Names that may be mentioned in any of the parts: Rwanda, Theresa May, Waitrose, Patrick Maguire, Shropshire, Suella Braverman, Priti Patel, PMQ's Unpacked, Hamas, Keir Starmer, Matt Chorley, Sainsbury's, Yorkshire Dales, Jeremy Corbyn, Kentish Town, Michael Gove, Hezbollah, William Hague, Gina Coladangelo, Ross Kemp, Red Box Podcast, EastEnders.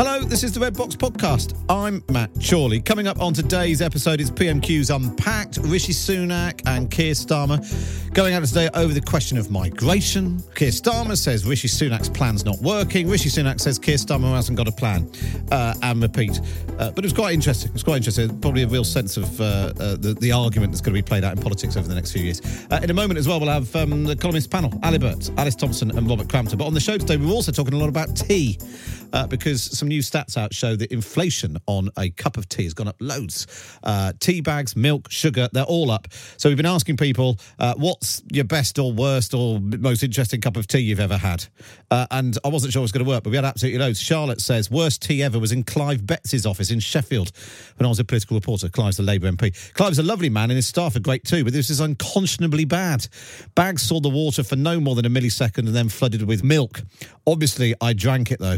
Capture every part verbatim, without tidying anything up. Hello, this is the Red Box Podcast. I'm Matt Chorley. Coming up on today's episode is P M Q's Unpacked. Rishi Sunak and Keir Starmer going at it today over the question of migration. Keir Starmer says Rishi Sunak's plan's not working. Rishi Sunak says Keir Starmer hasn't got a plan. Uh, and repeat. Uh, but it was quite interesting. It was quite interesting. Probably a real sense of uh, uh, the, the argument that's going to be played out in politics over the next few years. Uh, in a moment as well, we'll have um, the columnist panel, Ali Burt, Alice Thompson and Robert Crampton. But on the show today, we're also talking a lot about tea uh, because some new stats out show that inflation on a cup of tea has gone up loads. Uh, tea bags, milk, sugar, they're all up. So we've been asking people, uh, what's your best or worst or most interesting cup of tea you've ever had? Uh, and I wasn't sure it was going to work, but we had absolutely loads. Charlotte says, worst tea ever was in Clive Betts' office in Sheffield when I was a political reporter. Clive's a Labour M P. Clive's a lovely man and his staff are great too, but this is unconscionably bad. Bags saw the water for no more than a millisecond and then flooded with milk. Obviously, I drank it though.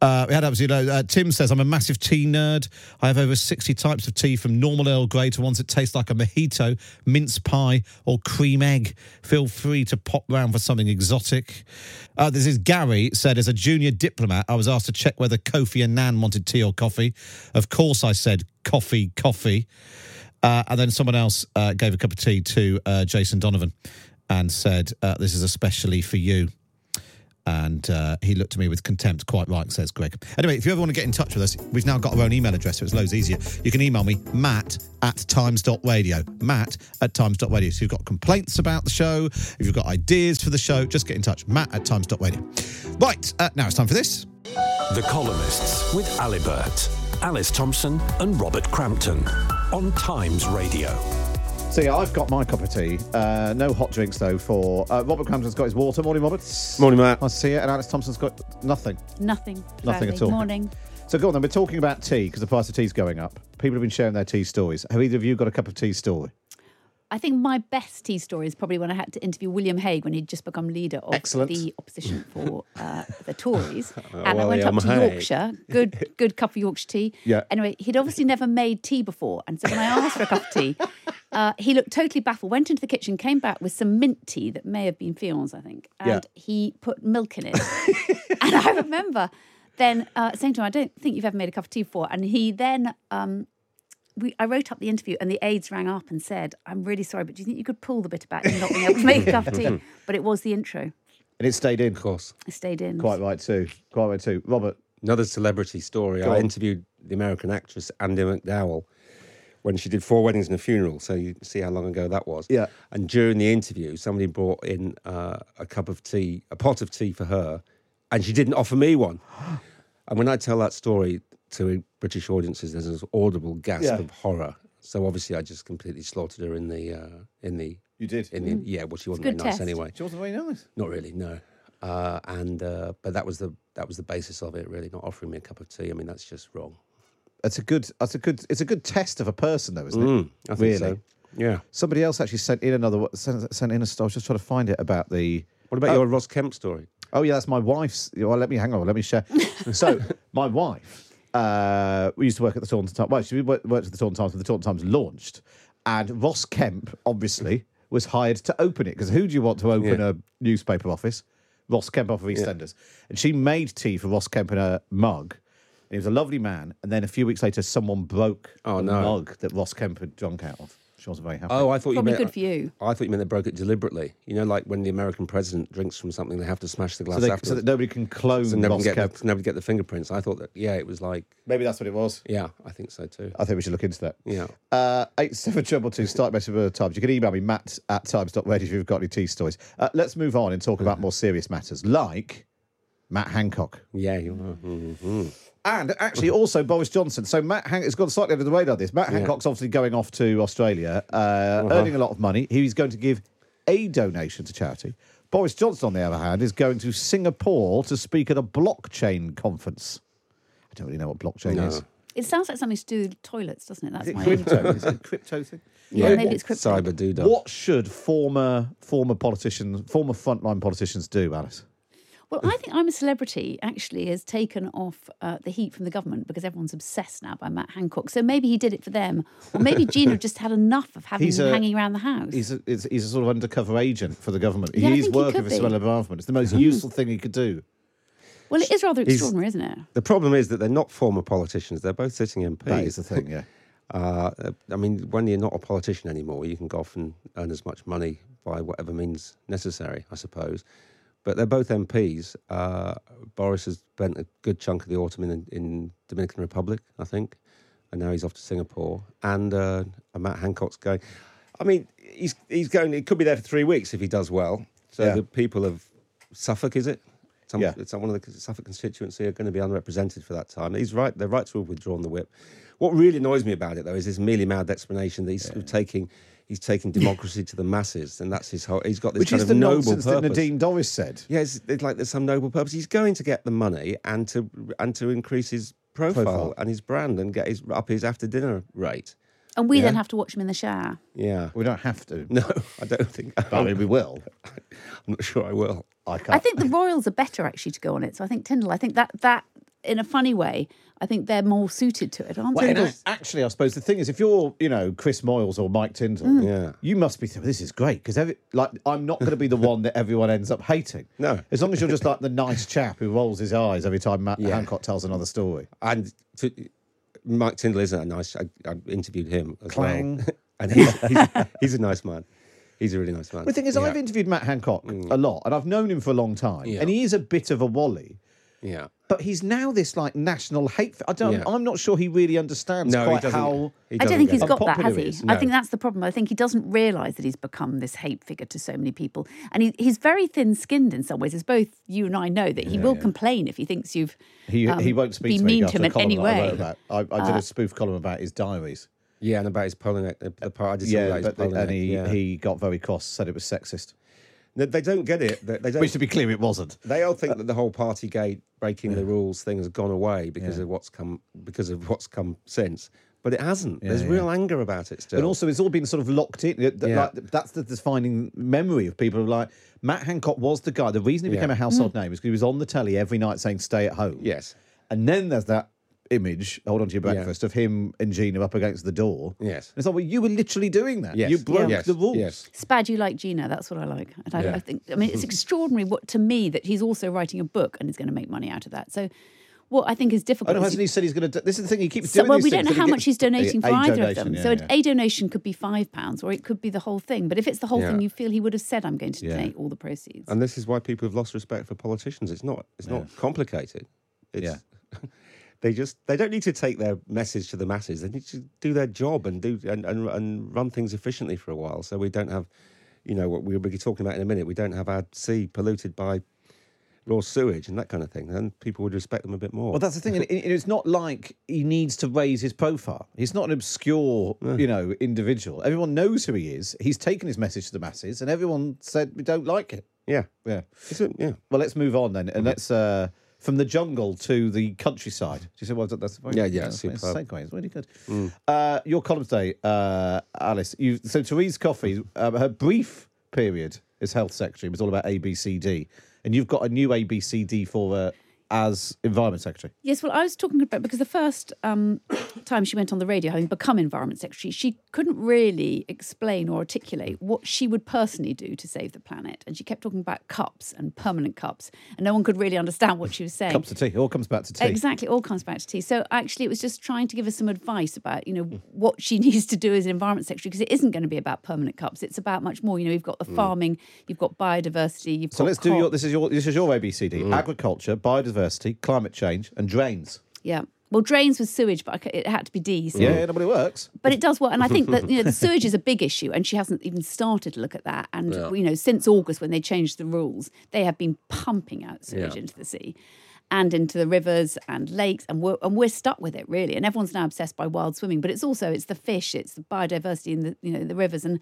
Uh, we had absolutely You know, uh, Tim says, I'm a massive tea nerd. I have over sixty types of tea, from normal Earl Grey to ones that taste like a mojito, mince pie or cream egg. Feel free to pop round for something exotic. Uh, this is Gary said, as a junior diplomat, I was asked to check whether Kofi Annan wanted tea or coffee. Of course I said, coffee, coffee. Uh, and then someone else uh, gave a cup of tea to uh, Jason Donovan and said, uh, this is especially for you. And uh, he looked at me with contempt, quite right, says Greg. Anyway, if you ever want to get in touch with us, we've now got our own email address, so it's loads easier. You can email me, matt at times.radio, matt at times.radio. So if you've got complaints about the show, if you've got ideas for the show, just get in touch, matt at times.radio. Right, uh, now it's time for this. The Columnists with Ali Burt, Alice Thompson and Robert Crampton on Times Radio. So yeah, I've got my cup of tea. Uh, no hot drinks though. For uh, Robert Crampton's got his water. Morning, Robert. Morning, Matt. Nice to see you. And Alice Thompson's got nothing. Nothing. Nothing at all. Morning. So go on then. We're talking about tea because the price of tea's going up. People have been sharing their tea stories. Have either of you got a cup of tea story? I think my best tea story is probably when I had to interview William Hague when he'd just become leader of Excellent. the opposition for uh, the Tories. oh, and well, I went yeah, up I'm to Hague. Yorkshire. Good good cup of Yorkshire tea. Yeah. Anyway, he'd obviously never made tea before. And so when I asked for a cup of tea, uh, he looked totally baffled, went into the kitchen, came back with some mint tea that may have been Fion's, I think. And yeah. he put milk in it. And I remember then uh, saying to him, I don't think you've ever made a cup of tea before. And he then... Um, We, I wrote up the interview and the aides rang up and said, I'm really sorry, but do you think you could pull the bit about you not being able to make a cup of tea? But it was the intro. And it stayed in, of course. It stayed in. Quite right too. Quite right too. Robert? Another celebrity story. Go I on. interviewed the American actress Andy McDowell when she did Four Weddings and a Funeral, so you see how long ago that was. Yeah. And during the interview, somebody brought in uh, a cup of tea, a pot of tea for her, and she didn't offer me one. And when I tell that story to British audiences, there's this audible gasp yeah. of horror. So obviously, I just completely slaughtered her in the uh, in the. You did, in the, mm. yeah. Well, she wasn't very nice test. anyway. She wasn't very nice. Not really, no. Uh, and uh, but that was the that was the basis of it, really. Not offering me a cup of tea. I mean, that's just wrong. That's a good. That's a good. It's a good test of a person, though, isn't mm, it? I think really. So. Yeah. Somebody else actually sent in another sent, sent in a story. I was just trying to find it about the. What about oh, your Ross Kemp story? Oh yeah, that's my wife's. Well, let me hang on. Let me share. So my wife. Uh, we used to work at the Taunton Times. Well, we worked at the Taunton Times when the Taunton Times launched. And Ross Kemp, obviously, was hired to open it. Because who do you want to open yeah. a newspaper office? Ross Kemp off of EastEnders. Yeah. And she made tea for Ross Kemp in a mug. And he was a lovely man. And then a few weeks later, someone broke oh, the no. mug that Ross Kemp had drunk out of. She wasn't very happy. Oh, I thought you meant... Probably good for you. I thought you meant they broke it deliberately. You know, like when the American president drinks from something, they have to smash the glass so they, afterwards. So that nobody can clone so nobody can get, nobody get the fingerprints. I thought that, yeah, it was like... Maybe that's what it was. Yeah, I think so too. I think we should look into that. Yeah. Uh, eight seven two two, start message with Times. You can email me, matt at times.radio if you've got any tea stories. Uh, let's move on and talk about more serious matters, like Matt Hancock. Yeah. Mm-hmm. And actually also Boris Johnson. So Matt Hancock has gone slightly over the radar this. Matt yeah. Hancock's obviously going off to Australia, uh, uh-huh. earning a lot of money. He's going to give a donation to charity. Boris Johnson, on the other hand, is going to Singapore to speak at a blockchain conference. I don't really know what blockchain no. is. It sounds like something to do with toilets, doesn't it? That's is it my crypto. Is it a crypto thing? Yeah, yeah, maybe it's crypto. Cyber doodah. What should former former politicians, former frontline politicians do, Alice? Well, I think I'm a Celebrity actually has taken off uh, the heat from the government because everyone's obsessed now by Matt Hancock. So maybe he did it for them. Or maybe Gina just had enough of having he's him a, hanging around the house. He's a, he's a sort of undercover agent for the government. Yeah, he's working he for Suella Braverman. It's the most useful thing he could do. Well, it is rather extraordinary, he's, isn't it? The problem is that they're not former politicians. They're both sitting M Ps. That is the thing, yeah. Uh, I mean, when you're not a politician anymore, you can go off and earn as much money by whatever means necessary, I suppose. But they're both M Ps. Uh, Boris has spent a good chunk of the autumn in in Dominican Republic, I think, and now he's off to Singapore. And, uh, and Matt Hancock's going. I mean, he's he's going. He could be there for three weeks if he does well. So yeah. the people of Suffolk, is it? Some, yeah. It's one of the Suffolk constituency are going to be unrepresented for that time. He's right. They're right to have withdrawn the whip. What really annoys me about it, though, is this mealy-mouthed explanation that he's yeah. sort of taking. He's taking democracy to the masses, and that's his whole... He's got this Which kind of noble purpose. Which is the nonsense that Nadine Dorries said. Yeah, it's, it's like there's some noble purpose. He's going to get the money and to and to increase his profile, profile. and his brand and get his up his after-dinner rate. And we yeah. then have to watch him in the shower. Yeah. We don't have to. No, I don't think... I mean, we will. I'm not sure I will. I can't. I think the Royals are better, actually, to go on it. So I think Tindall, I think that... that in a funny way, I think they're more suited to it, aren't well, they? Actually, I suppose the thing is, if you're, you know, Chris Moyles or Mike Tindall, mm. yeah. you must be thinking, this is great, because like, I'm not going to be the one that everyone ends up hating. No. As long as you're just like the nice chap who rolls his eyes every time Matt yeah. Hancock tells another story. And to, Mike Tindall isn't a nice... I, I interviewed him as Clang. well. And he's, he's, he's a nice man. He's a really nice man. But the thing is, yeah. I've interviewed Matt Hancock mm. a lot, and I've known him for a long time, yeah. and he is a bit of a wally. Yeah. But he's now this, like, national hate... I don't, yeah. I'm not sure he really understands no, quite how... I don't think he's got that, has he? No. I think that's the problem. I think he doesn't realise that he's become this hate figure to so many people. And he, he's very thin-skinned in some ways, as both you and I know, that he yeah, will yeah. complain if he thinks you've he, um, he won't speak been to me mean to him in any way. I, I, I did uh, a spoof column about his diaries. Yeah, and about his polling... The, the part I did yeah, about his polling and he, yeah. he got very cross, said it was sexist. They don't get it. They don't. Which, to be clear, it wasn't. They all think that the whole Partygate breaking yeah. the rules thing has gone away because yeah. of what's come because of what's come since, but it hasn't. Yeah, There's yeah. real anger about it still. And also, it's all been sort of locked in. Yeah. Like, that's the defining memory of people. Like Matt Hancock was the guy. The reason he became yeah. a household mm. name is because he was on the telly every night saying "Stay at home." Yes. And then there's that image, hold on to your breakfast, yeah. of him and Gina up against the door. Yes. And it's like, well, you were literally doing that. Yes. You broke yes. the rules. Yes. Spad, you like Gina. That's what I like. And I, yeah. I think, I mean, it's extraordinary what to me that he's also writing a book and he's going to make money out of that. So what I think is difficult... I know, hasn't he said he's going to... Do, this is the thing, he keeps so, doing Well, we don't know how much he's donating for either donation, of them. Yeah, so yeah. a donation could be five pounds, or it could be the whole thing. But if it's the whole yeah. thing, you feel he would have said, I'm going to donate yeah. all the proceeds. And this is why people have lost respect for politicians. It's not, it's yeah. not complicated. It's, yeah. They just—they don't need to take their message to the masses. They need to do their job and do and, and, and run things efficiently for a while. So we don't have, you know, what we'll be talking about in a minute. We don't have our sea polluted by raw sewage and that kind of thing. Then people would respect them a bit more. Well, that's the thing. And it's not like he needs to raise his profile. He's not an obscure, yeah. you know, individual. Everyone knows who he is. He's taken his message to the masses, and everyone said we don't like it. Yeah, yeah, it, yeah. Well, let's move on then, and mm-hmm. let's. Uh, From the jungle to the countryside. She said, well, that's very yeah, good. Yeah, yeah. Super. It's segue. It's really good. Mm. Uh, your column today, uh, Alice. You, so Therese Coffey, um, her brief period as health secretary was all about A B C D. And you've got a new A B C D for her as environment secretary. Yes, well, I was talking about, because the first um, time she went on the radio, having become environment secretary, she couldn't really explain or articulate what she would personally do to save the planet. And she kept talking about cups and permanent cups, and no one could really understand what she was saying. Cups of tea, it all comes back to tea. Exactly, all comes back to tea. So actually it was just trying to give us some advice about, you know, mm. what she needs to do as an environment secretary, because it isn't going to be about permanent cups, it's about much more. You know, you've got the farming, mm. you've got biodiversity, you've so got So let's co- do your, this is your, this is your A B C D, mm. agriculture, biodiversity, climate change and drains. Yeah. Well, drains was sewage, but it had to be D. So. Yeah, yeah, nobody works. But it does work. And I think that, you know, the sewage is a big issue and she hasn't even started to look at that. And, yeah. you know, since August when they changed the rules, they have been pumping out sewage yeah. into the sea and into the rivers and lakes. And we're, and we're stuck with it, really. And everyone's now obsessed by wild swimming. But it's also, it's the fish, it's the biodiversity in the, you know, the rivers. And,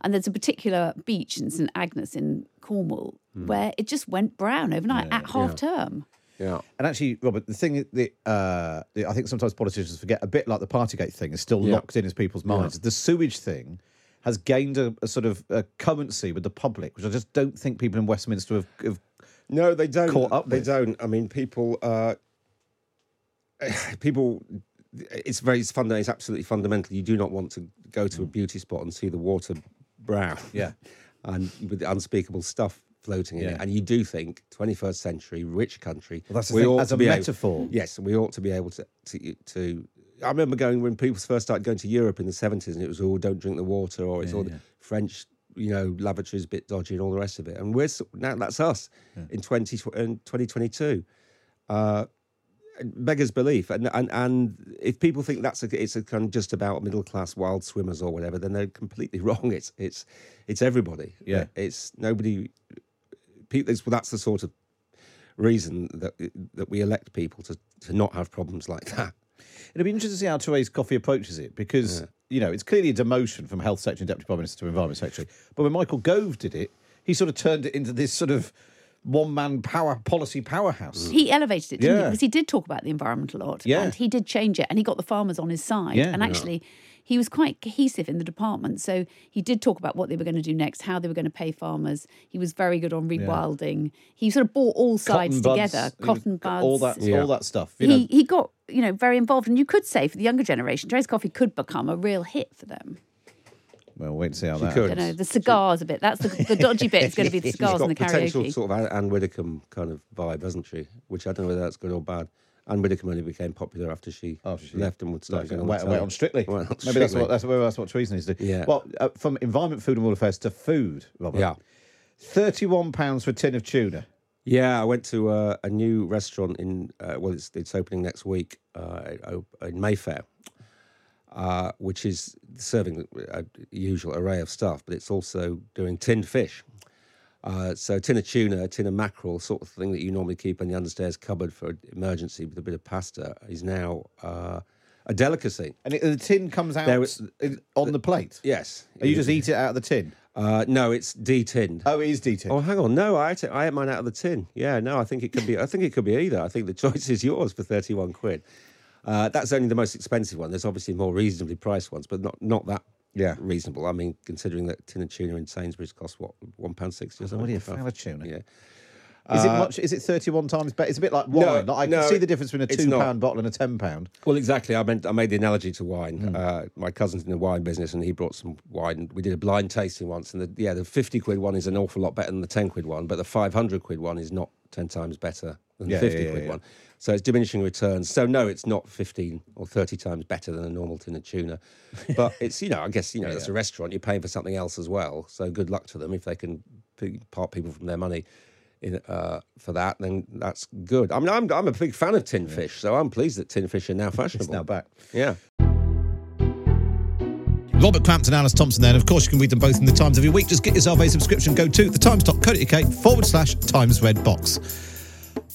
and there's a particular beach in St Agnes in Cornwall mm. where it just went brown overnight yeah. at half term. Yeah. Yeah, and actually, Robert, the thing that uh, I think sometimes politicians forget, a bit like the Partygate thing, is still yeah. locked in as people's minds. Yeah. The sewage thing has gained a, a sort of a currency with the public, which I just don't think people in Westminster have, have no, they don't. Caught up with. They don't. I mean, people, uh, people. It's very fun. It's absolutely fundamental. You do not want to go to a beauty spot and see the water brown, yeah, and with the unspeakable stuff floating in yeah. it, and you do think twenty-first century rich country. Well, that's the we thing, ought as to a be metaphor. Able, yes, we ought to be able to, to to. I remember going when people first started going to Europe in the seventies, and it was all oh, don't drink the water, or it's yeah, all yeah. the French, you know, lavatories bit dodgy and all the rest of it. And we're now that's us yeah. in twenty in twenty twenty-two. Uh, beggars belief, and and and if people think that's a, it's a kind of just about middle class wild swimmers or whatever, then they're completely wrong. It's it's it's everybody. Yeah, it's nobody. People, that's the sort of reason that that we elect people to, to not have problems like that. It'll be interesting to see how Therese Coffey approaches it because, yeah. you know, it's clearly a demotion from Health Secretary and Deputy Prime Minister to Environment Secretary. But when Michael Gove did it, he sort of turned it into this sort of one-man power policy powerhouse. He elevated it, didn't yeah. he? Because he did talk about the environment a lot. Yeah. And he did change it and he got the farmers on his side. Yeah. And actually... Yeah. He was quite cohesive in the department. So he did talk about what they were going to do next, how they were going to pay farmers. He was very good on rewilding. Yeah. He sort of brought all sides cotton buds, together. Cotton buds. All that, yeah. all that stuff. You he, know. he got, you know, very involved. And you could say for the younger generation, Therese Coffey could become a real hit for them. Well, wait and see how she that could. I don't know. The cigars she... a bit. That's the, the dodgy bit. It's going to be the cigars and the karaoke. She's got potential sort of Anne Widdecombe kind of vibe, hasn't she? Which I don't know whether that's good or bad. Anne Widdecombe only became popular after she, after she left and would start going went, on, went on Strictly. Went on Maybe Strictly. that's what that's, that's what Therese needs to do. Yeah. Well, uh, from environment, food and world affairs to food, Robert. Yeah. thirty-one pounds for a tin of tuna. Yeah, I went to uh, a new restaurant in, uh, well, it's, it's opening next week uh, in Mayfair, uh, which is serving a usual array of stuff, but it's also doing tinned fish. Uh, so tin of tuna, tin of mackerel, sort of thing that you normally keep in the understairs cupboard for emergency with a bit of pasta is now uh, a delicacy. And it, the tin comes out there was, on the plate? Yes. Or you just eat it out of the tin? Uh, no, it's de-tinned. Oh, it is de-tinned. Oh, hang on. No, I ate, it, I ate mine out of the tin. Yeah, no, I think it could be I think it could be either. I think the choice is yours for thirty-one quid. Uh, that's only the most expensive one. There's obviously more reasonably priced ones, but not, not that Yeah, reasonable. I mean, considering that tin of tuna in Sainsbury's costs what one pound sixty or something. What do you have a tuna? Yeah, uh, is it much? Is it thirty-one times better? It's a bit like wine. No, I can no, see the difference between a two-pound bottle and a ten-pound. Well, exactly. I meant I made the analogy to wine. Mm. Uh, my cousin's in the wine business, and he brought some wine. We did a blind tasting once, and the, yeah, the fifty quid one is an awful lot better than the ten quid one, but the five hundred quid one is not ten times better than the yeah, fifty yeah, quid yeah. one. So it's diminishing returns. So no, it's not fifteen or thirty times better than a normal tin of tuna. But it's, you know, I guess, you know, yeah, it's yeah. a restaurant. You're paying for something else as well. So good luck to them. If they can part people from their money in, uh, for that, then that's good. I mean, I'm, I'm a big fan of tin yeah. fish, so I'm pleased that tin fish are now fashionable. It's now back. Yeah. Robert Crampton, Alice Thompson there. And of course, you can read them both in The Times every week. Just get yourself a subscription. Go to thetimes.co.uk forward slash Times Red Box.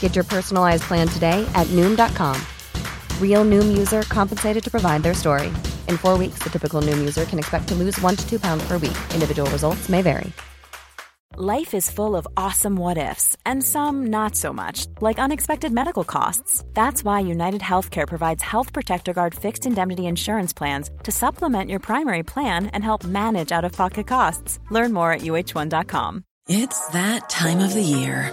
Get your personalized plan today at noom dot com. Real Noom user compensated to provide their story. In four weeks, the typical Noom user can expect to lose one to two pounds per week. Individual results may vary. Life is full of awesome what ifs and some not so much, like unexpected medical costs. That's why United Healthcare provides Health Protector Guard fixed indemnity insurance plans to supplement your primary plan and help manage out-of-pocket costs. Learn more at u h one dot com. It's that time of the year.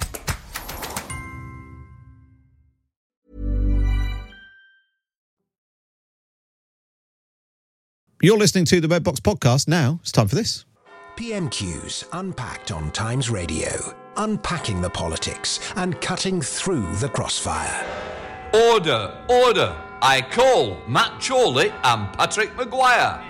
You're listening to the Red Box Podcast. Now it's time for this. P M Q's Unpacked on Times Radio. Unpacking the politics and cutting through the crossfire. Order, order. I call Matt Chorley and Patrick Maguire.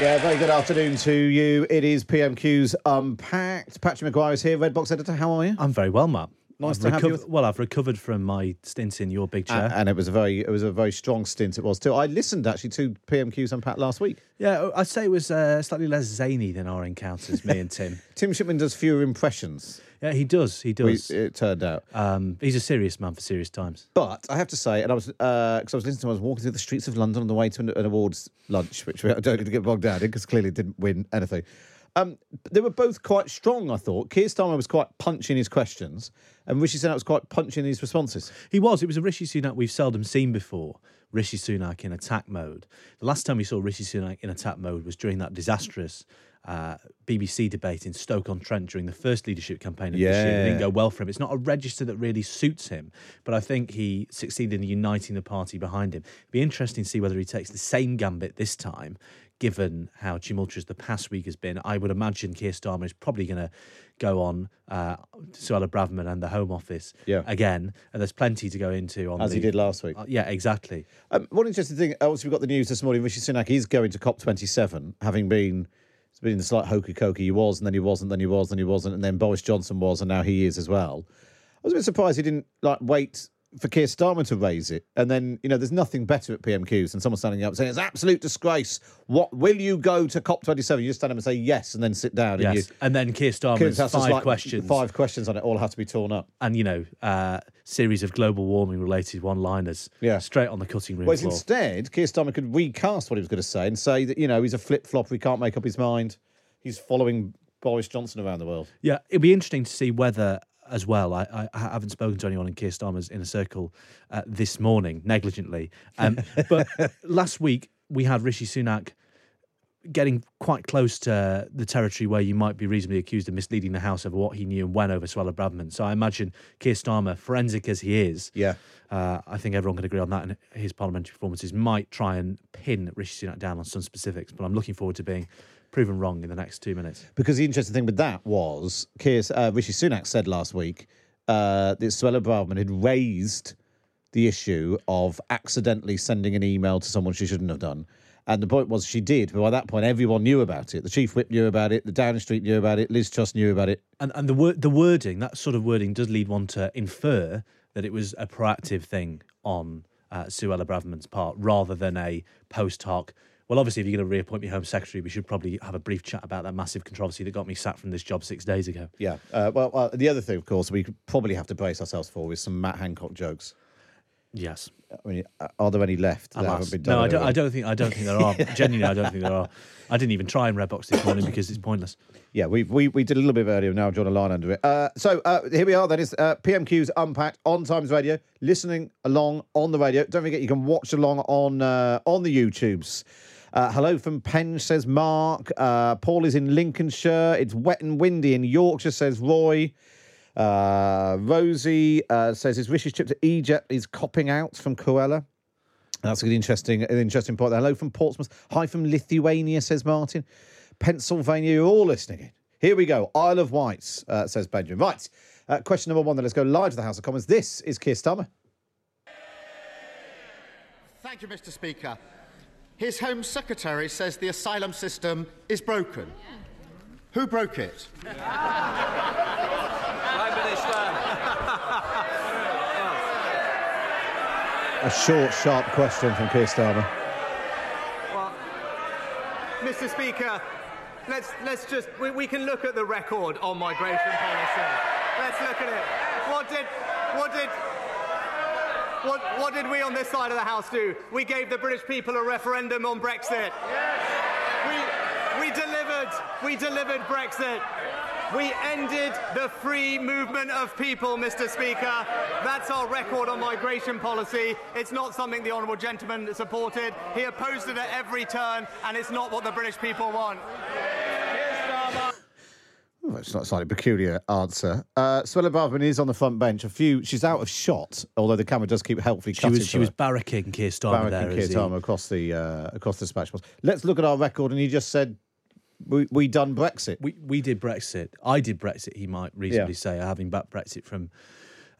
Yeah, very good afternoon to you. It is P M Q's Unpacked. Patrick Maguire is here, Red Box editor. How are you? I'm very well, Matt. Nice I've to reco- have you. Well, I've recovered from my stint in your big chair, and, and it was a very, it was a very strong stint. It was too. I listened actually to P M Q's Unpacked last week. Yeah, I'd say it was uh, slightly less zany than our encounters, me and Tim. Tim Shipman does fewer impressions. Yeah, he does. He does. We, it turned out um, he's a serious man for serious times. But I have to say, and I was because uh, I was listening to him, I was walking through the streets of London on the way to an, an awards lunch, which we don't need to get bogged down in because clearly it didn't win anything. Um, they were both quite strong, I thought. Keir Starmer was quite punchy in his questions, and Rishi Sunak was quite punchy in his responses. He was. It was a Rishi Sunak we've seldom seen before. Rishi Sunak in attack mode. The last time we saw Rishi Sunak in attack mode was during that disastrous uh, B B C debate in Stoke-on-Trent during the first leadership campaign of yeah. this year. It didn't go well for him. It's not a register that really suits him, but I think he succeeded in uniting the party behind him. It'd be interesting to see whether he takes the same gambit this time, given how tumultuous the past week has been. I would imagine Keir Starmer is probably going to go on uh, Suella Braverman and the Home Office yeah. again. And there's plenty to go into. on As the, he did last week. Uh, yeah, exactly. Um, one interesting thing, obviously we've got the news this morning, Rishi Sunak is going to C O P twenty-seven, having been, it's been the slight hokey-cokey, he was, and then he wasn't, then he was, then he wasn't, and then Boris Johnson was, and now he is as well. I was a bit surprised he didn't like wait for Keir Starmer to raise it. And then, you know, there's nothing better at P M Qs than someone standing up saying, it's absolute disgrace. What will you go to C O P twenty-seven? You just stand up and say yes and then sit down. Yes. And, you, and then Keir Starmer's five like questions. Five questions on it all have to be torn up. And, you know, uh, series of global warming related one-liners yeah. straight on the cutting room Whereas floor. Instead, Keir Starmer could recast what he was going to say and say that, you know, he's a flip-flop, he can't make up his mind. He's following Boris Johnson around the world. Yeah, it'd be interesting to see whether... as well. I, I haven't spoken to anyone in Keir Starmer's inner circle uh, this morning, negligently. Um, but last week we had Rishi Sunak getting quite close to the territory where you might be reasonably accused of misleading the House over what he knew and when over Suella Braverman. So I imagine Keir Starmer, forensic as he is, yeah, uh, I think everyone can agree on that, and his parliamentary performances might try and pin Rishi Sunak down on some specifics. But I'm looking forward to being proven wrong in the next two minutes. Because the interesting thing with that was, Keir, uh, Rishi Sunak said last week uh, that Suella Braverman had raised the issue of accidentally sending an email to someone she shouldn't have done. And the point was she did, but by that point everyone knew about it. The chief whip knew about it, the Downing Street knew about it, Liz Truss knew about it. And and the wor- the wording, that sort of wording does lead one to infer that it was a proactive thing on uh, Suella Braverman's part rather than a post hoc, well, obviously, if you're going to reappoint me Home Secretary, we should probably have a brief chat about that massive controversy that got me sacked from this job six days ago. Yeah. Uh, well, uh, the other thing, of course, we probably have to brace ourselves for is some Matt Hancock jokes. Yes. I mean, are there any left that haven't been done? No, I don't, I don't think I don't think there are. Genuinely, I don't think there are. I didn't even try in Redbox this morning because it's pointless. Yeah, we we we did a little bit earlier. Now I've drawn a line under it. Uh, so uh, here we are. That is uh, P M Q's Unpacked on Times Radio. Listening along on the radio. Don't forget you can watch along on uh, on the YouTubes. Uh, hello from Penge, says Mark. Uh, Paul is in Lincolnshire. It's wet and windy in Yorkshire, says Roy. Uh, Rosie uh, says his Rishi's trip to Egypt is copping out from Kuala. That's an interesting, an interesting point there. Hello from Portsmouth. Hi from Lithuania, says Martin. Pennsylvania, you're all listening in. Here we go. Isle of Wight, uh, says Benjamin. Right. Uh, question number one, then let's go live to the House of Commons. This is Keir Starmer. Thank you, Mister Speaker. His Home Secretary says the asylum system is broken. Yeah. Who broke it? Prime Minister. A short, sharp question from Keir Starmer. Well, Mister Speaker, let's let's just we, we can look at the record on migration policy. Let's look at it. What did what did What, what did we on this side of the House do? We gave the British people a referendum on Brexit. Yes. We, we delivered. We delivered Brexit. We ended the free movement of people, Mister Speaker. That's our record on migration policy. It's not something the honourable gentleman supported. He opposed it at every turn, and it's not what the British people want. Well, it's not a slightly peculiar answer. Uh, Suella Braverman is on the front bench. A few, she's out of shot, although the camera does keep helpfully she cutting. Was, she was barracking Keir Starmer there. Barracking Keir Starmer across the, uh, across the smash box. Let's look at our record, and he just said, we we done Brexit. We we did Brexit. I did Brexit, he might reasonably yeah. say, having backed Brexit from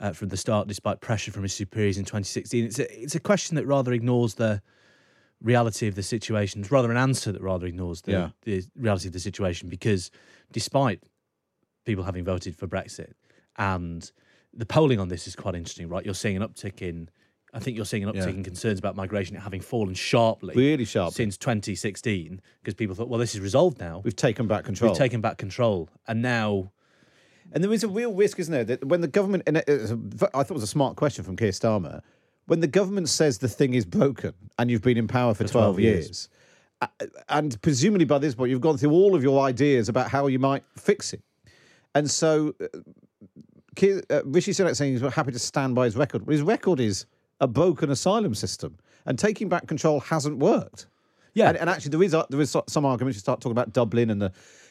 uh, from the start, despite pressure from his superiors in twenty sixteen. It's a, it's a question that rather ignores the reality of the situation. It's rather an answer that rather ignores the, yeah. the reality of the situation, because despite people having voted for Brexit, and the polling on this is quite interesting, right? You're seeing an uptick in... I think you're seeing an uptick yeah. in concerns about migration having fallen sharply, really sharply, since twenty sixteen, because people thought, well, this is resolved now. We've taken back control. We've taken back control. And now... And there is a real risk, isn't there, that when the government... And it was a, I thought it was a smart question from Keir Starmer. When the government says the thing is broken and you've been in power for, for twelve years, years, and presumably by this point you've gone through all of your ideas about how you might fix it. And so Keir, uh, Rishi Sunak saying he's happy to stand by his record. Well, his record is... a broken asylum system, and taking back control hasn't worked. Yeah, and, and actually there is there is some arguments. You start talking about Dublin and the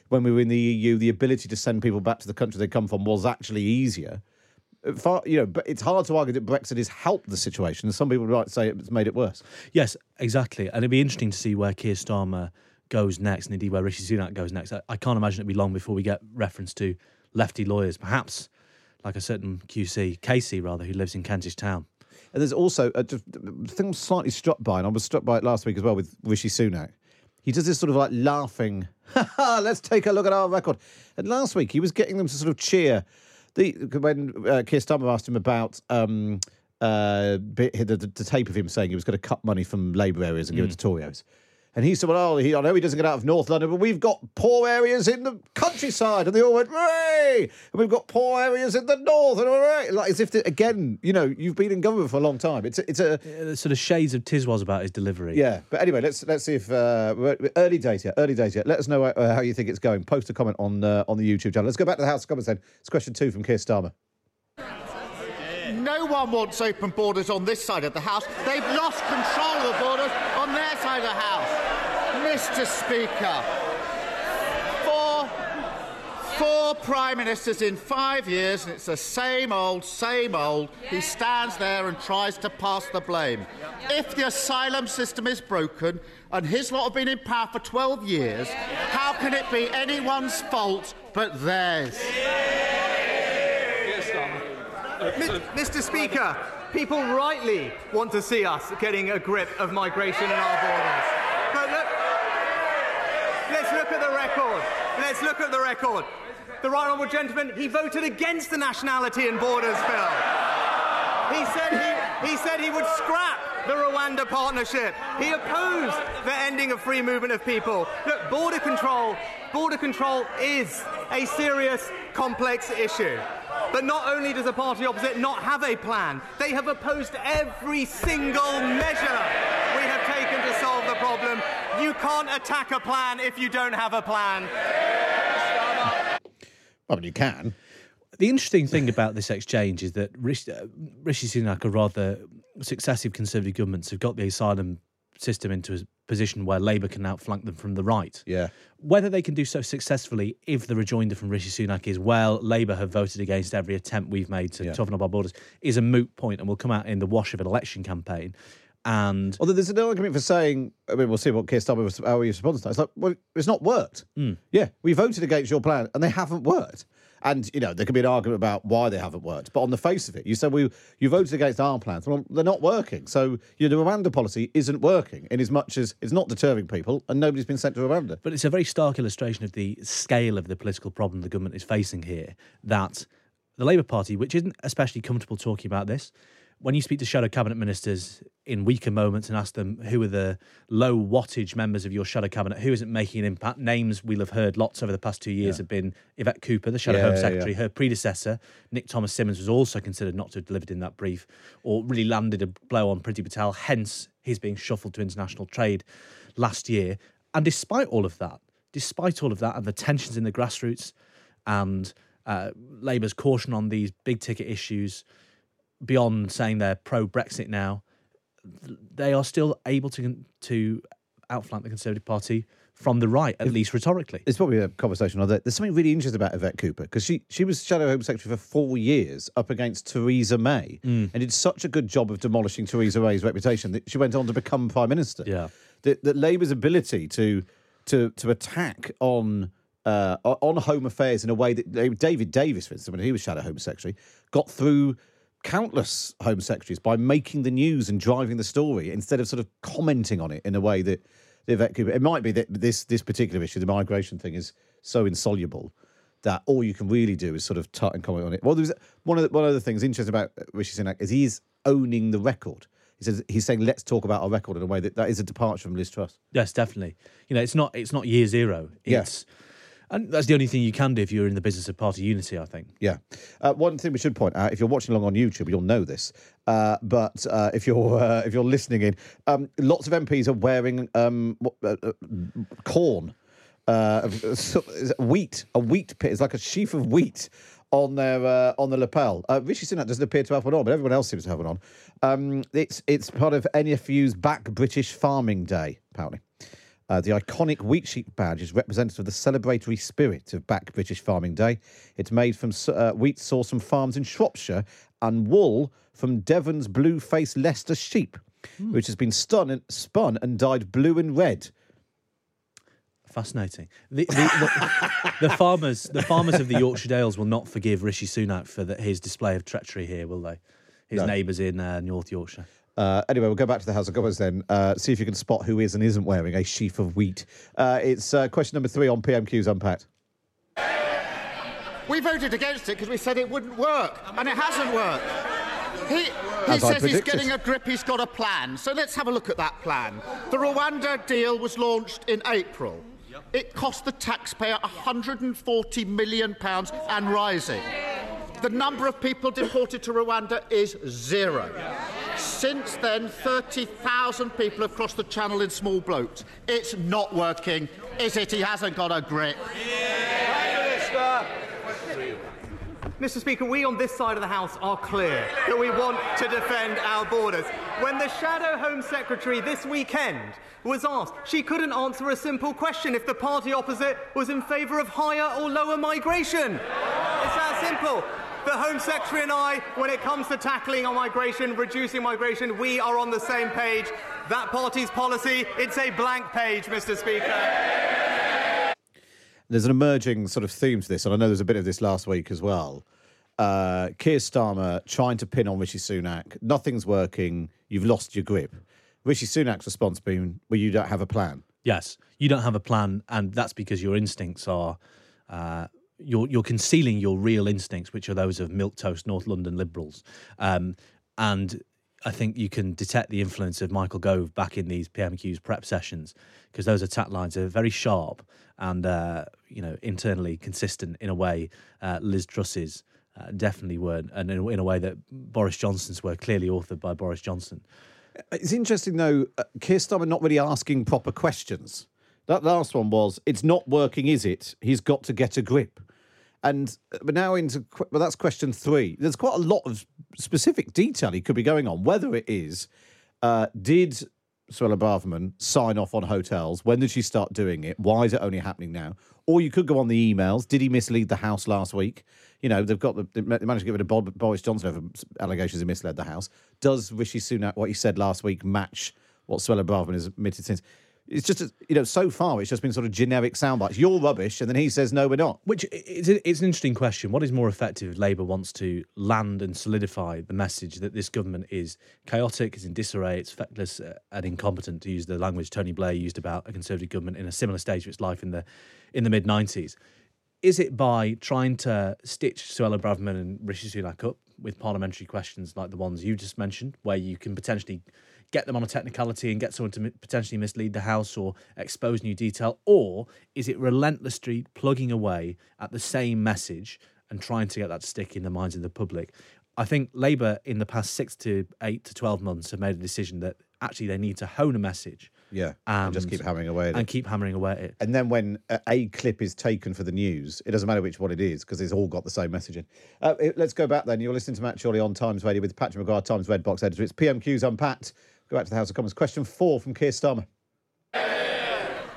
when we were in the E U, the ability to send people back to the country they come from was actually easier. Far, you know, but it's hard to argue that Brexit has helped the situation. Some people might say it's made it worse. Yes, exactly, and it'd be interesting to see where Keir Starmer goes next, and indeed where Rishi Sunak goes next. I, I can't imagine it'd be long before we get reference to lefty lawyers, perhaps like a certain Q C Casey rather, who lives in Kentish Town. And there's also a thing I'm slightly struck by, and I was struck by it last week as well with Rishi Sunak. He does this sort of like laughing, ha ha, let's take a look at our record. And last week he was getting them to sort of cheer. The, when uh, Keir Starmer asked him about um, uh, the, the, the tape of him saying he was going to cut money from Labour areas and mm. give it to Tories. And he said, well, oh, he, I know he doesn't get out of North London, but we've got poor areas in the countryside. And they all went, hooray! And we've got poor areas in the north. And all right. Like, as if, the, again, you know, you've been in government for a long time. It's a... It's a yeah, there's sort of shades of Tiswas about his delivery. Yeah. But anyway, let's let's see if... Uh, early days here. Early days here. Let us know uh, how you think it's going. Post a comment on, uh, on the YouTube channel. Let's go back to the House of Commons then. It's question two from Keir Starmer. No one wants open borders on this side of the House. They've lost control of the borders on their side of the House. Mister Speaker, four, four Prime Ministers in five years, and it's the same old, same old. He stands there and tries to pass the blame. If the asylum system is broken, and his lot have been in power for twelve years, how can it be anyone's fault but theirs? Mister Speaker, people rightly want to see us getting a grip of migration in our borders. But look, let's look at the record. Let's look at the record. The Right Honourable Gentleman, he voted against the Nationality and Borders Bill. He said he, he said he would scrap the Rwanda partnership. He opposed the ending of free movement of people. Look, border control, border control is a serious, complex issue. But not only does the party opposite not have a plan, they have opposed every single measure we have taken to solve the problem. You can't attack a plan if you don't have a plan. Well, I mean, you can. The interesting thing about this exchange is that Rishi, uh, Rishi Sunak, or rather successive Conservative governments, have got the asylum system into a position where Labour can outflank them from the right. Yeah. Whether they can do so successfully if the rejoinder from Rishi Sunak is, well, Labour have voted against every attempt we've made to yeah. toughen up our borders, is a moot point and will come out in the wash of an election campaign. And although there's an argument for saying, I mean, we'll see what Keir Starmer was, how he responds to that. It's like, well, it's not worked. Mm. Yeah, we voted against your plan and they haven't worked. And, you know, there can be an argument about why they haven't worked. But on the face of it, you said we you voted against our plans. Well, they're not working. So, you know, the Rwanda policy isn't working in as much as it's not deterring people and nobody's been sent to Rwanda. But it's a very stark illustration of the scale of the political problem the government is facing here, that the Labour Party, which isn't especially comfortable talking about this, when you speak to shadow cabinet ministers in weaker moments and ask them who are the low wattage members of your shadow cabinet, who isn't making an impact, names we'll have heard lots over the past two years yeah. have been Yvette Cooper, the shadow yeah, home secretary, yeah, yeah. her predecessor, Nick Thomas-Symonds, was also considered not to have delivered in that brief or really landed a blow on Priti Patel, hence his being shuffled to international trade last year. And despite all of that, despite all of that and the tensions in the grassroots and uh, Labour's caution on these big ticket issues, beyond saying they're pro-Brexit now, they are still able to to outflank the Conservative Party from the right, at least rhetorically. It's probably a conversation on that. There's something really interesting about Yvette Cooper, because she, she was Shadow Home Secretary for four years up against Theresa May mm. and did such a good job of demolishing Theresa May's reputation that she went on to become Prime Minister. Yeah, That, that Labour's ability to to to attack on... Uh, on home affairs in a way that David Davis, for instance, when he was Shadow Home Secretary, got through countless Home Secretaries by making the news and driving the story instead of sort of commenting on it in a way that Yvette Cooper... It might be that this, this particular issue, the migration thing, is so insoluble that all you can really do is sort of tut and comment on it. Well, there's one of the, one of the things interesting about Rishi Sunak is he's owning the record. He says he's saying, let's talk about our record in a way that that is a departure from Liz Truss. Yes, definitely. You know, it's not it's not year zero. It's... Yeah. And that's the only thing you can do if you're in the business of party unity, I think. Yeah. Uh, one thing we should point out, if you're watching along on YouTube, you'll know this. Uh, but uh, if you're uh, if you're listening in, um, lots of M Ps are wearing um, uh, uh, corn, uh, wheat, a wheat pit. It's like a sheaf of wheat on their uh, on the lapel. Uh, Rishi Sunak doesn't appear to have one on, but everyone else seems to have one on. Um, it's it's part of N F U's Back British Farming Day, apparently. Uh, the iconic wheat sheep badge is representative of the celebratory spirit of Back British Farming Day. It's made from uh, wheat sourced from farms in Shropshire and wool from Devon's blue-faced Leicester sheep, mm. which has been stun and, spun and dyed blue and red. Fascinating. The, the, the, the farmers, the farmers of the Yorkshire Dales will not forgive Rishi Sunak for the, his display of treachery here, will they? His no. neighbours in uh, North Yorkshire. Uh, anyway, we'll go back to the House of Commons then. Uh, see if you can spot who is and isn't wearing a sheaf of wheat. Uh, it's uh, question number three on P M Q's Unpacked. We voted against it because we said it wouldn't work, and it hasn't worked. He, he says he's getting a grip, he's got a plan. So let's have a look at that plan. The Rwanda deal was launched in April. It cost the taxpayer one hundred forty million pounds and rising. The number of people deported to Rwanda is zero. Since then, thirty thousand people have crossed the channel in small boats. It's not working, is it? He hasn't got a grip. Yeah. Mister Speaker, we on this side of the House are clear that we want to defend our borders. When the Shadow Home Secretary this weekend was asked, she couldn't answer a simple question if the party opposite was in favour of higher or lower migration. It's that simple. The Home Secretary and I, when it comes to tackling our migration, reducing migration, we are on the same page. That party's policy, it's a blank page, Mister Speaker. There's an emerging sort of theme to this, and I know there's a bit of this last week as well. Uh, Keir Starmer trying to pin on Rishi Sunak, nothing's working, you've lost your grip. Rishi Sunak's response being, well, you don't have a plan. Yes, you don't have a plan, and that's because your instincts are... Uh, You're you're concealing your real instincts, which are those of milquetoast North London Liberals. Um, and I think you can detect the influence of Michael Gove back in these P M Q's prep sessions, because those attack lines are very sharp and, uh, you know, internally consistent in a way uh, Liz Truss's uh, definitely weren't, and in, in a way that Boris Johnson's were, clearly authored by Boris Johnson. It's interesting, though, uh, Keir Starmer not really asking proper questions. That last one was, it's not working, is it? He's got to get a grip. And but now into, well, that's question three. There's quite a lot of specific detail he could be going on, whether it is, uh, did Suella Braverman sign off on hotels? When did she start doing it? Why is it only happening now? Or you could go on the emails. Did he mislead the House last week? You know, they've got the, they managed to get rid of Bob, Boris Johnson over allegations he misled the House. Does Rishi Sunak, what he said last week, match what Suella Braverman has admitted since? It's just, you know, so far it's just been sort of generic sound bites. You're rubbish, and then he says, no, we're not. Which is it's an interesting question. What is more effective if Labour wants to land and solidify the message that this government is chaotic, is in disarray, it's feckless and incompetent, to use the language Tony Blair used about a Conservative government in a similar stage of its life in the in the mid-nineties? Is it by trying to stitch Suella Braverman and Rishi Sunak up with parliamentary questions like the ones you just mentioned, where you can potentially get them on a technicality and get someone to potentially mislead the House or expose new detail? Or is it relentlessly plugging away at the same message and trying to get that to stick in the minds of the public? I think Labour in the past six to eight to twelve months have made a decision that actually they need to hone a message. Yeah, and, and just keep hammering away at and it. keep hammering away at it. And then when a clip is taken for the news, it doesn't matter which one it is because it's all got the same messaging. Uh, let's go back then. You're listening to Matt Chorley on Times Radio with Patrick Maguire, Times Red Box editor. It's P M Q's Unpacked. Go back to the House of Commons. Question four from Keir Starmer.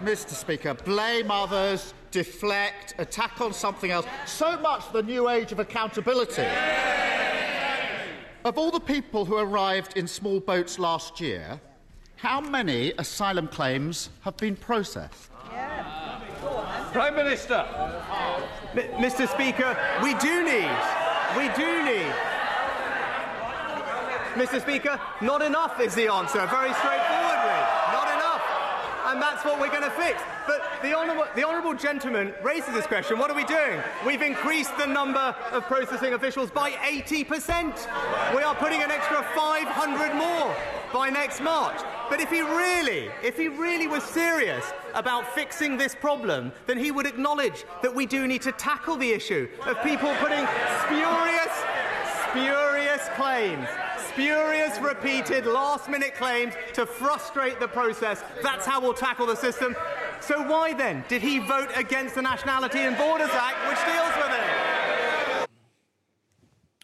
Mister Speaker, blame others, deflect, attack on something else. So much for the new age of accountability. Of all the people who arrived in small boats last year, how many asylum claims have been processed? Yeah. Prime Minister, M- Mr Speaker, we do need, we do need... Mr Speaker, not enough is the answer, very straightforwardly. Not enough. And that's what we're going to fix. But the honourable, the honourable gentleman raises this question. What are we doing? We've increased the number of processing officials by eighty percent. We are putting an extra five hundred more by next March. But if he really, if he really was serious about fixing this problem, then he would acknowledge that we do need to tackle the issue of people putting spurious, spurious claims, spurious, repeated, last-minute claims to frustrate the process. That's how we'll tackle the system. So why then did he vote against the Nationality and Borders Act, which deals with it?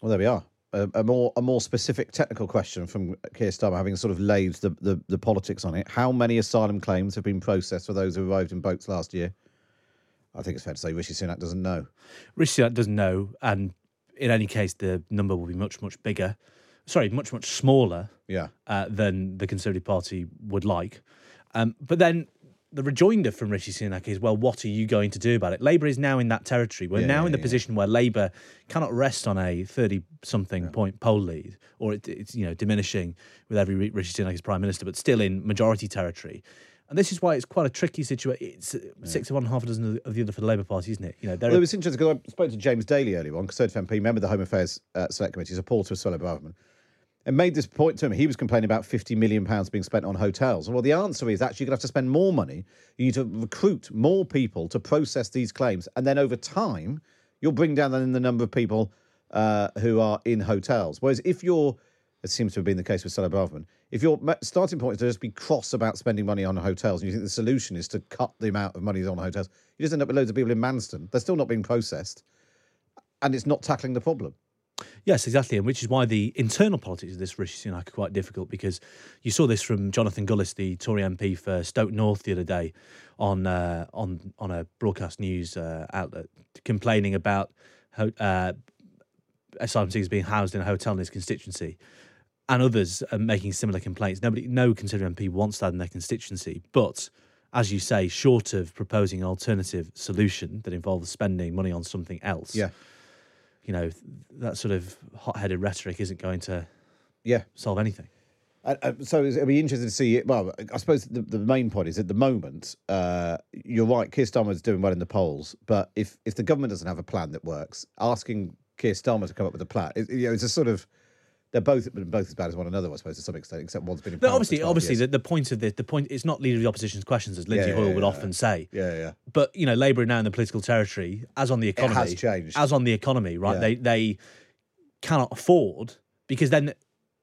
Well, there we are. A, a more a more specific technical question from Keir Starmer, having sort of laid the, the, the politics on it. How many asylum claims have been processed for those who arrived in boats last year? I think it's fair to say Rishi Sunak doesn't know. Rishi Sunak doesn't know, and in any case, the number will be much, much bigger. Sorry, much, much smaller yeah. uh, than the Conservative Party would like. Um, but then the rejoinder from Rishi Sunak is, well, what are you going to do about it? Labour is now in that territory. We're yeah, now yeah, in the yeah. position where Labour cannot rest on a thirty-something yeah. point poll lead, or it, it's you know diminishing with every Rishi Sunak as Prime Minister, but still in majority territory. And this is why it's quite a tricky situation. It's yeah. six of one, half a dozen of the other for the Labour Party, isn't it? You know, well, it was interesting because I spoke to James Daly earlier on, Conservative M P, member of the Home Affairs uh, Select Committee, supporter of Suella Braverman, and made this point to him. He was complaining about fifty million pounds being spent on hotels. Well, the answer is actually you're going to have to spend more money. You need to recruit more people to process these claims. And then over time, you'll bring down the number of people uh, who are in hotels. Whereas if you're, it seems to have been the case with Suella Braverman, if your starting point is to just be cross about spending money on hotels and you think the solution is to cut the amount of money on hotels, you just end up with loads of people in Manston. They're still not being processed. And it's not tackling the problem. Yes, exactly, and which is why the internal politics of this Rishi Sunak are quite difficult, because you saw this from Jonathan Gullis, the Tory M P for Stoke North, the other day on uh, on on a broadcast news uh, outlet, complaining about uh, asylum seekers being housed in a hotel in his constituency, and others are making similar complaints. Nobody, no Conservative M P wants that in their constituency, but as you say, short of proposing an alternative solution that involves spending money on something else. Yeah. You know, that sort of hot-headed rhetoric isn't going to yeah. solve anything. Uh, uh, so it'll be interesting to see. Well, I suppose the, the main point is at the moment, uh, you're right, Keir Starmer's doing well in the polls, but if, if the government doesn't have a plan that works, asking Keir Starmer to come up with a plan, it, you know, it's a sort of... They're both both as bad as one another, I suppose, to some extent, except one's been in power. No, obviously, obviously, the, the point of this, the point, it's not leader of the opposition's questions, as Lindsay yeah, yeah, Hoyle yeah, would yeah, often yeah. say. Yeah, yeah. But you know, Labour are now in the political territory, as on the economy, it has changed. As on the economy, right? Yeah. They they cannot afford, because then,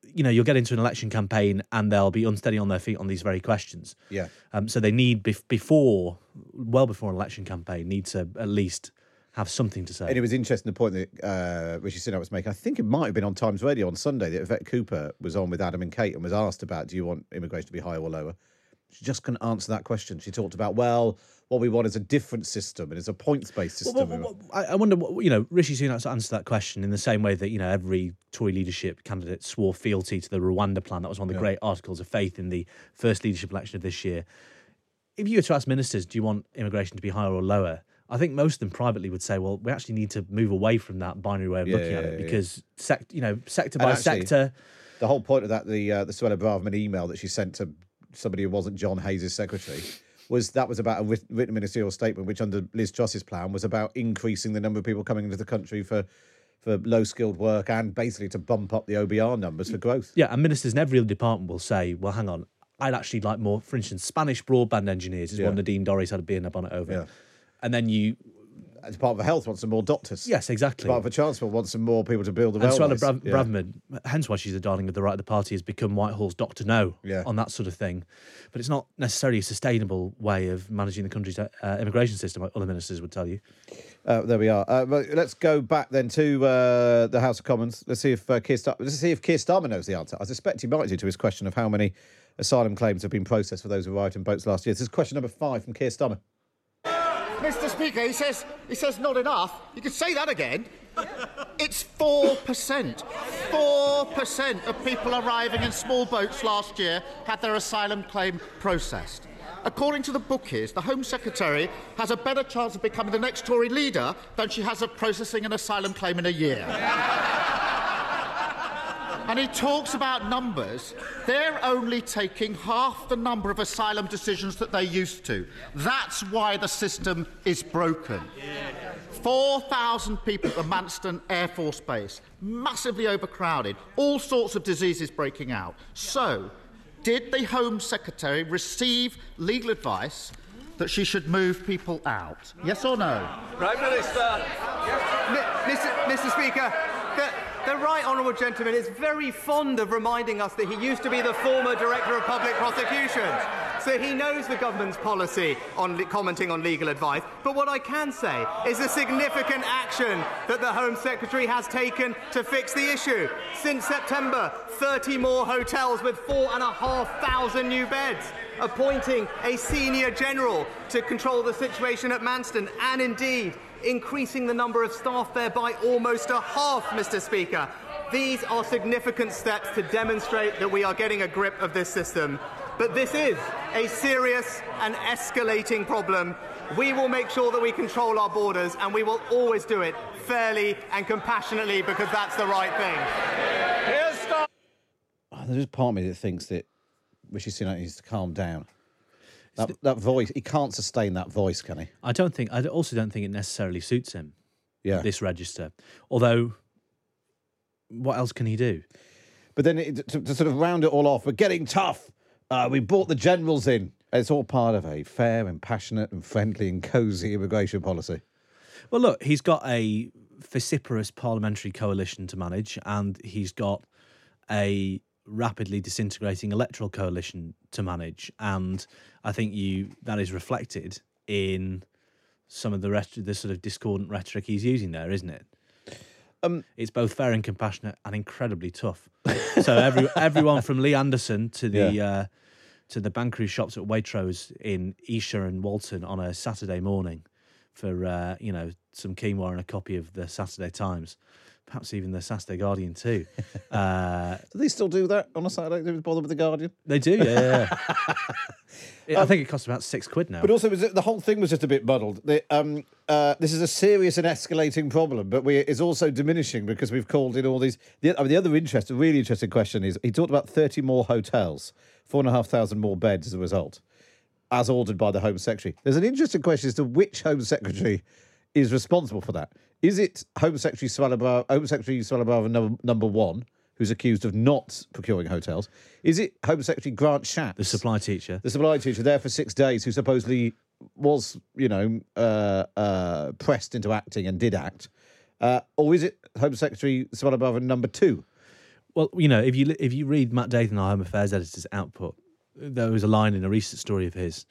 you know, you'll get into an election campaign and they'll be unsteady on their feet on these very questions. Yeah. Um. So they need bef- before, well before an election campaign, need to at least have something to say. And it was interesting, the point that uh, Rishi Sunak was making. I think it might have been on Times Radio on Sunday that Yvette Cooper was on with Adam and Kate and was asked about, do you want immigration to be higher or lower? She just couldn't answer that question. She talked about, well, what we want is a different system and it's a points-based system. Well, well, well, I wonder, what, you know, Rishi Sunak's answered that question in the same way that, you know, every Tory leadership candidate swore fealty to the Rwanda plan. That was one of the yeah. great articles of faith in the first leadership election of this year. If you were to ask ministers, do you want immigration to be higher or lower? I think most of them privately would say, well, we actually need to move away from that binary way of yeah, looking yeah, at it because, yeah. sec- you know, sector and by actually, sector. The whole point of that, the uh, the Suella Braverman email that she sent to somebody who wasn't John Hayes' secretary was that was about a written ministerial statement, which under Liz Truss's plan was about increasing the number of people coming into the country for for low-skilled work and basically to bump up the O B R numbers for growth. Yeah, and ministers in every department will say, well, hang on, I'd actually like more, for instance, Spanish broadband engineers is yeah. one Nadine Dorries had a being up on it over. Yeah. And then you... As part of a health, wants some more doctors. Yes, exactly. As part of a transport, wants some more people to build the railways. And Suella Bra- yeah. Braverman, hence why she's the darling of the right of the party, has become Whitehall's Doctor No yeah. on that sort of thing. But it's not necessarily a sustainable way of managing the country's uh, immigration system, like other ministers would tell you. Uh, there we are. Uh, let's go back then to uh, the House of Commons. Let's see if uh, Keir Star- let's see if Keir Starmer knows the answer. I suspect he might do, to his question of how many asylum claims have been processed for those who arrived in boats last year. This is question number five from Keir Starmer. Mister Speaker, he says he says not enough. You could say that again. It's four percent. Four percent of people arriving in small boats last year had their asylum claim processed. According to the bookies, the Home Secretary has a better chance of becoming the next Tory leader than she has of processing an asylum claim in a year. And he talks about numbers. They're only taking half the number of asylum decisions that they used to. That's why the system is broken. four thousand people at the Manston Air Force Base, massively overcrowded, all sorts of diseases breaking out. So, did the Home Secretary receive legal advice that she should move people out? Yes or no? Prime Minister. Mister Speaker, the- The Right Honourable Gentleman is very fond of reminding us that he used to be the former Director of Public Prosecutions, so he knows the government's policy on le- commenting on legal advice. But what I can say is the significant action that the Home Secretary has taken to fix the issue. Since September, thirty more hotels with four and a half thousand new beds, appointing a senior general to control the situation at Manston, and indeed increasing the number of staff there by almost a half, Mister Speaker. These are significant steps to demonstrate that we are getting a grip of this system. But this is a serious and escalating problem. We will make sure that we control our borders, and we will always do it fairly and compassionately, because that's the right thing. Oh, there's part of me that thinks that Rishi Sunak needs to calm down. That, that voice, he can't sustain that voice, can he? I don't think, I also don't think it necessarily suits him, yeah. this register. Although, what else can he do? But then it, to, to sort of round it all off, we're getting tough. Uh, we brought the generals in. It's all part of a fair and passionate and friendly and cosy immigration policy. Well, look, he's got a vociferous parliamentary coalition to manage, and he's got a rapidly disintegrating electoral coalition to manage, and I think you that is reflected in some of the rest of the sort of discordant rhetoric he's using there, isn't it? Um, it's both fair and compassionate and incredibly tough. So every everyone from Lee Anderson to the yeah. uh, to the bankers' shops at Waitrose in Esher and Walton on a Saturday morning for uh, you know some quinoa and a copy of the Saturday Times. Perhaps even the Saturday Guardian too. Uh, do they still do that on a Saturday? They bother with the Guardian? They do, yeah. yeah. it, um, I think it costs about six quid now. But also, was it, the whole thing was just a bit muddled. The, um, uh, this is a serious and escalating problem, but we, it's also diminishing because we've called in all these... The, I mean, the other interesting, really interesting question is, he talked about thirty more hotels, four thousand five hundred more beds as a result, as ordered by the Home Secretary. There's an interesting question as to which Home Secretary is responsible for that. Is it Home Secretary Suella Braverman, Home Secretary Suella Braverman number, number one, who's accused of not procuring hotels? Is it Home Secretary Grant Shapps, the supply teacher, the supply teacher there for six days, who supposedly was, you know, uh, uh, pressed into acting and did act, uh, or is it Home Secretary Suella Braverman number two? Well, you know, if you if you read Matt Dathan, our Home Affairs editor's output, there was a line in a recent story of his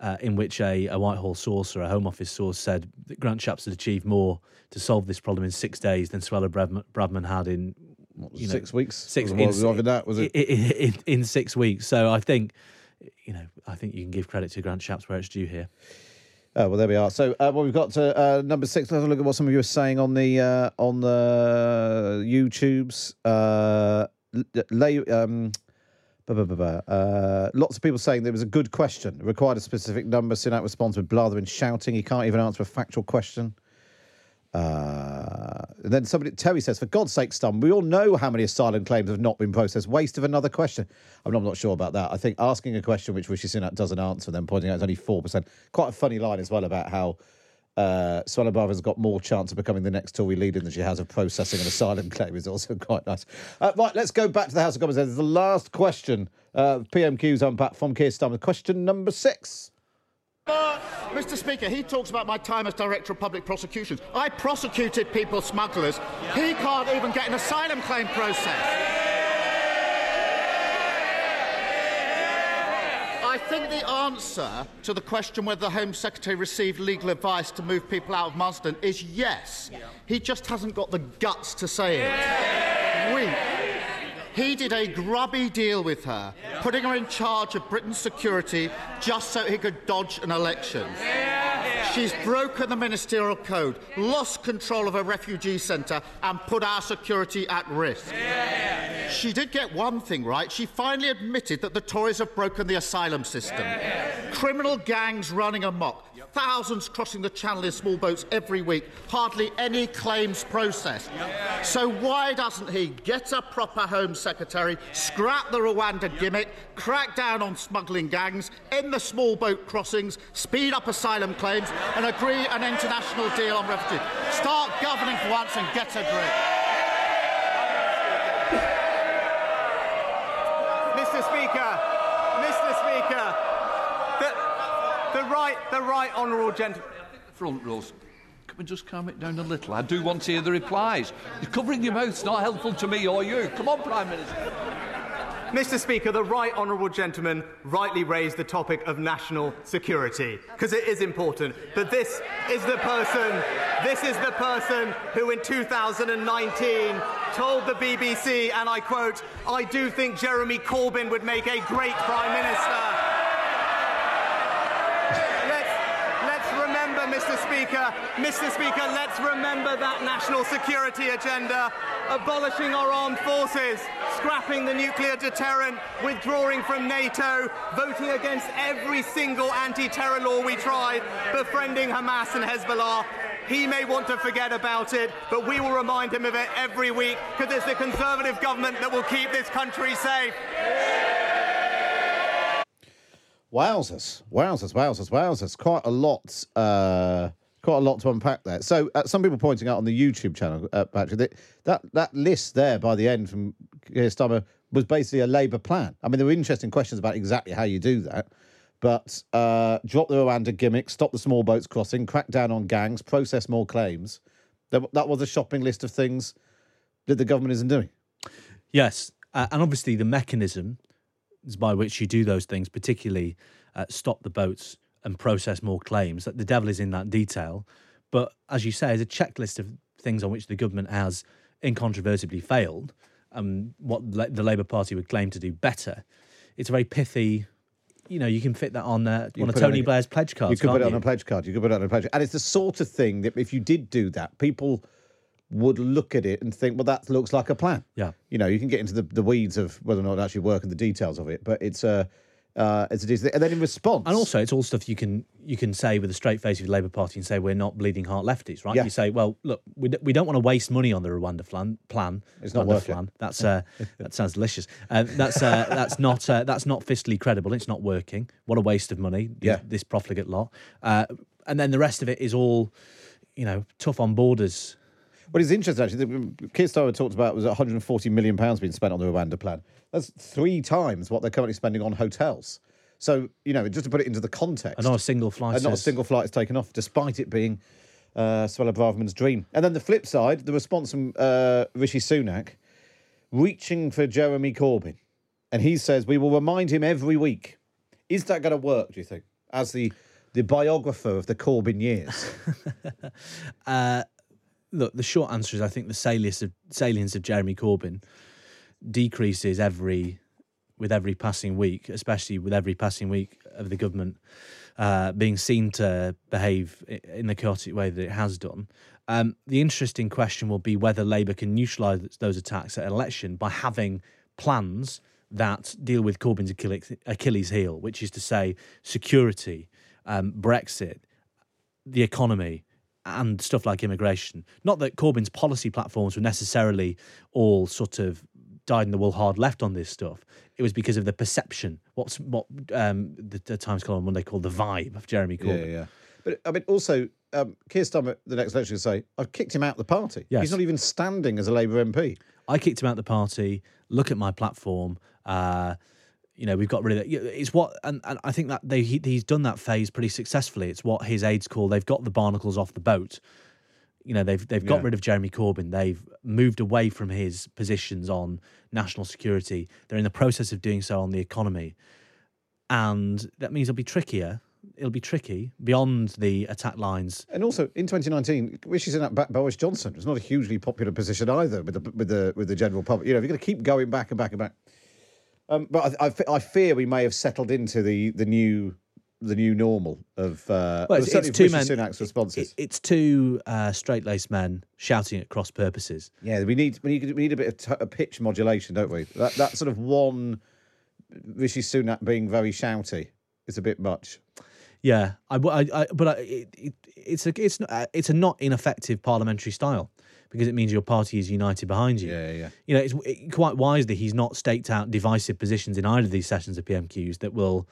Uh, in which a, a Whitehall source or a Home Office source said that Grant Shapps had achieved more to solve this problem in six days than Suella Braverman, Braverman had in what, you know, six weeks. Six weeks. That was it. In, in, in, in six weeks. So I think, you know, I think you can give credit to Grant Shapps where it's due here. Oh, well, there we are. So uh, well, we've got to uh, number six. Let's have a look at what some of you are saying on the uh, on the YouTubes. Uh, lay. Um, Uh, lots of people saying there was a good question. It required a specific number. Sunak responds with blather and shouting. He can't even answer a factual question. Uh, And then somebody, Terry says, for God's sake, Stum, we all know how many asylum claims have not been processed. Waste of another question. I'm not, I'm not sure about that. I think asking a question which Rishi Sunak doesn't answer, then pointing out it's only four percent. Quite a funny line as well about how uh, Suella Braverman's got more chance of becoming the next Tory leader than she has of processing an asylum claim is also quite nice. Uh, right, let's go back to the House of Commons. There's the last question, uh, P M Q's Unpacked from Keir Starmer. Question number six. Uh, Mister Speaker, he talks about my time as Director of Public Prosecutions. I prosecuted people smugglers. Yeah. He can't even get an asylum claim process. Yeah. I think the answer to the question whether the Home Secretary received legal advice to move people out of Manston is yes. Yeah. He just hasn't got the guts to say it. Yeah. We. He did a grubby deal with her, yeah. putting her in charge of Britain's security just so he could dodge an election. Yeah, yeah. She's broken the ministerial code, lost control of a refugee centre and put our security at risk. Yeah, yeah, yeah. She did get one thing right. She finally admitted that the Tories have broken the asylum system. Yeah, yeah. Criminal gangs running amok, yep. thousands crossing the Channel in small boats every week, hardly any claims processed. Yep. Yeah. So why doesn't he get a proper Home Secretary, scrap the Rwanda gimmick, crack down on smuggling gangs, end the small boat crossings, speed up asylum claims and agree an international deal on refugees? Start governing for once and get a grip. Mr Speaker, Mr Speaker, the, the right, the right honourable gentleman... Front rules. Can we just calm it down a little? I do want to hear the replies. You're covering your mouth's not helpful to me or you. Come on, Prime Minister. Mr Speaker, the right honourable gentleman rightly raised the topic of national security, because it is important. But this is the person, this is the person who in two thousand nineteen told the B B C, and I quote, "I do think Jeremy Corbyn would make a great Prime Minister." Mr Speaker, Mr Speaker, let's remember that national security agenda, abolishing our armed forces, scrapping the nuclear deterrent, withdrawing from NATO, voting against every single anti-terror law we tried, befriending Hamas and Hezbollah. He may want to forget about it, but we will remind him of it every week, because it's the Conservative government that will keep this country safe. Wowzers, wowzers, wowzers, wowzers. Quite a lot, uh, quite a lot to unpack there. So uh, some people pointing out on the YouTube channel, uh, Patrick, that, that that list there by the end from Keir Starmer was basically a Labour plan. I mean, there were interesting questions about exactly how you do that, but uh, drop the Rwanda gimmick, stop the small boats crossing, crack down on gangs, process more claims. That, that was a shopping list of things that the government isn't doing. Yes, uh, and obviously the mechanism by which you do those things, particularly uh, stop the boats and process more claims. The devil is in that detail. But as you say, it's a checklist of things on which the government has incontrovertibly failed and um, what le- the Labour Party would claim to do better. It's a very pithy, you know, you can fit that on, uh, on a Tony on a, Blair's pledge card. You could put it on you? a pledge card. You could put it on a pledge card. And it's the sort of thing that if you did do that, people would look at it and think, well, that looks like a plan. Yeah. You know, you can get into the, the weeds of whether or not it actually work and the details of it, but it's a, uh, it's a decent thing. And then in response... And also, it's all stuff you can you can say with a straight face of the Labour Party and say, we're not bleeding heart lefties, right? Yeah. You say, well, look, we, d- we don't want to waste money on the Rwanda flan, plan. It's not working. Flan. That's, uh, that sounds delicious. Uh, that's uh, that's not uh, that's not fiscally credible. It's not working. What a waste of money, th- yeah. this profligate lot. Uh, and then the rest of it is all, you know, tough on borders. What is interesting, actually, Keir Starmer talked about was one hundred forty million pounds being spent on the Rwanda plan. That's three times what they're currently spending on hotels. So, you know, just to put it into the context... And not a single flight is... not a single flight is taken off, despite it being uh, Suella Braverman's dream. And then the flip side, the response from uh, Rishi Sunak, reaching for Jeremy Corbyn. And he says, we will remind him every week. Is that going to work, do you think, as the, the biographer of the Corbyn years? uh... Look, the short answer is I think the salience of, salience of Jeremy Corbyn decreases every with every passing week, especially with every passing week of the government uh, being seen to behave in the chaotic way that it has done. Um, the interesting question will be whether Labour can neutralise those attacks at an election by having plans that deal with Corbyn's Achilles heel, which is to say security, um, Brexit, the economy, and stuff like immigration. Not that Corbyn's policy platforms were necessarily all sort of dyed-in-the-wool hard left on this stuff. It was because of the perception, what's, what um, the, the Times column on Monday called the vibe of Jeremy Corbyn. Yeah, yeah. But, I mean, also, um, Keir Starmer, the next election, will say, I've kicked him out of the party. Yes. He's not even standing as a Labour M P. I kicked him out of the party. Look at my platform. Uh, you know, we've got rid of it. It's what, and, and I think that they, he, he's done that phase pretty successfully. It's what his aides call, they've got the barnacles off the boat. You know, they've they've got yeah. rid of Jeremy Corbyn. They've moved away from his positions on national security. They're in the process of doing so on the economy. And that means it'll be trickier. It'll be tricky beyond the attack lines. And also, in twenty nineteen, Rishi Sunak backed Boris Johnson. It's not a hugely popular position either with the with the, with the general public. You know, if you're going to keep going back and back and back. Um, but I, I, I fear we may have settled into the the new... the new normal of uh, well, it's, certainly it's two men, Sunak's responses. It, it's two uh, straight-laced men shouting at cross purposes. Yeah, we need we need, we need a bit of t- a pitch modulation, don't we? That that sort of one Rishi Sunak being very shouty is a bit much. Yeah, I, I, I but I, it, it, it's a it's not, it's a not ineffective parliamentary style, because it means your party is united behind you. Yeah, yeah. You know, it's it, quite wise that he's not staked out divisive positions in either of these sessions of P M Qs that will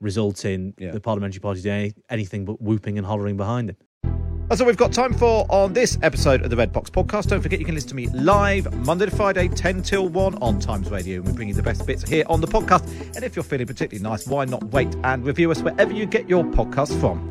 result in yeah. the parliamentary party doing anything but whooping and hollering behind them. That's all we've got time for on this episode of the Red Box Podcast. Don't forget you can listen to me live Monday to Friday, ten till one on Times Radio. We bring you the best bits here on the podcast. And if you're feeling particularly nice, why not wait and review us wherever you get your podcasts from?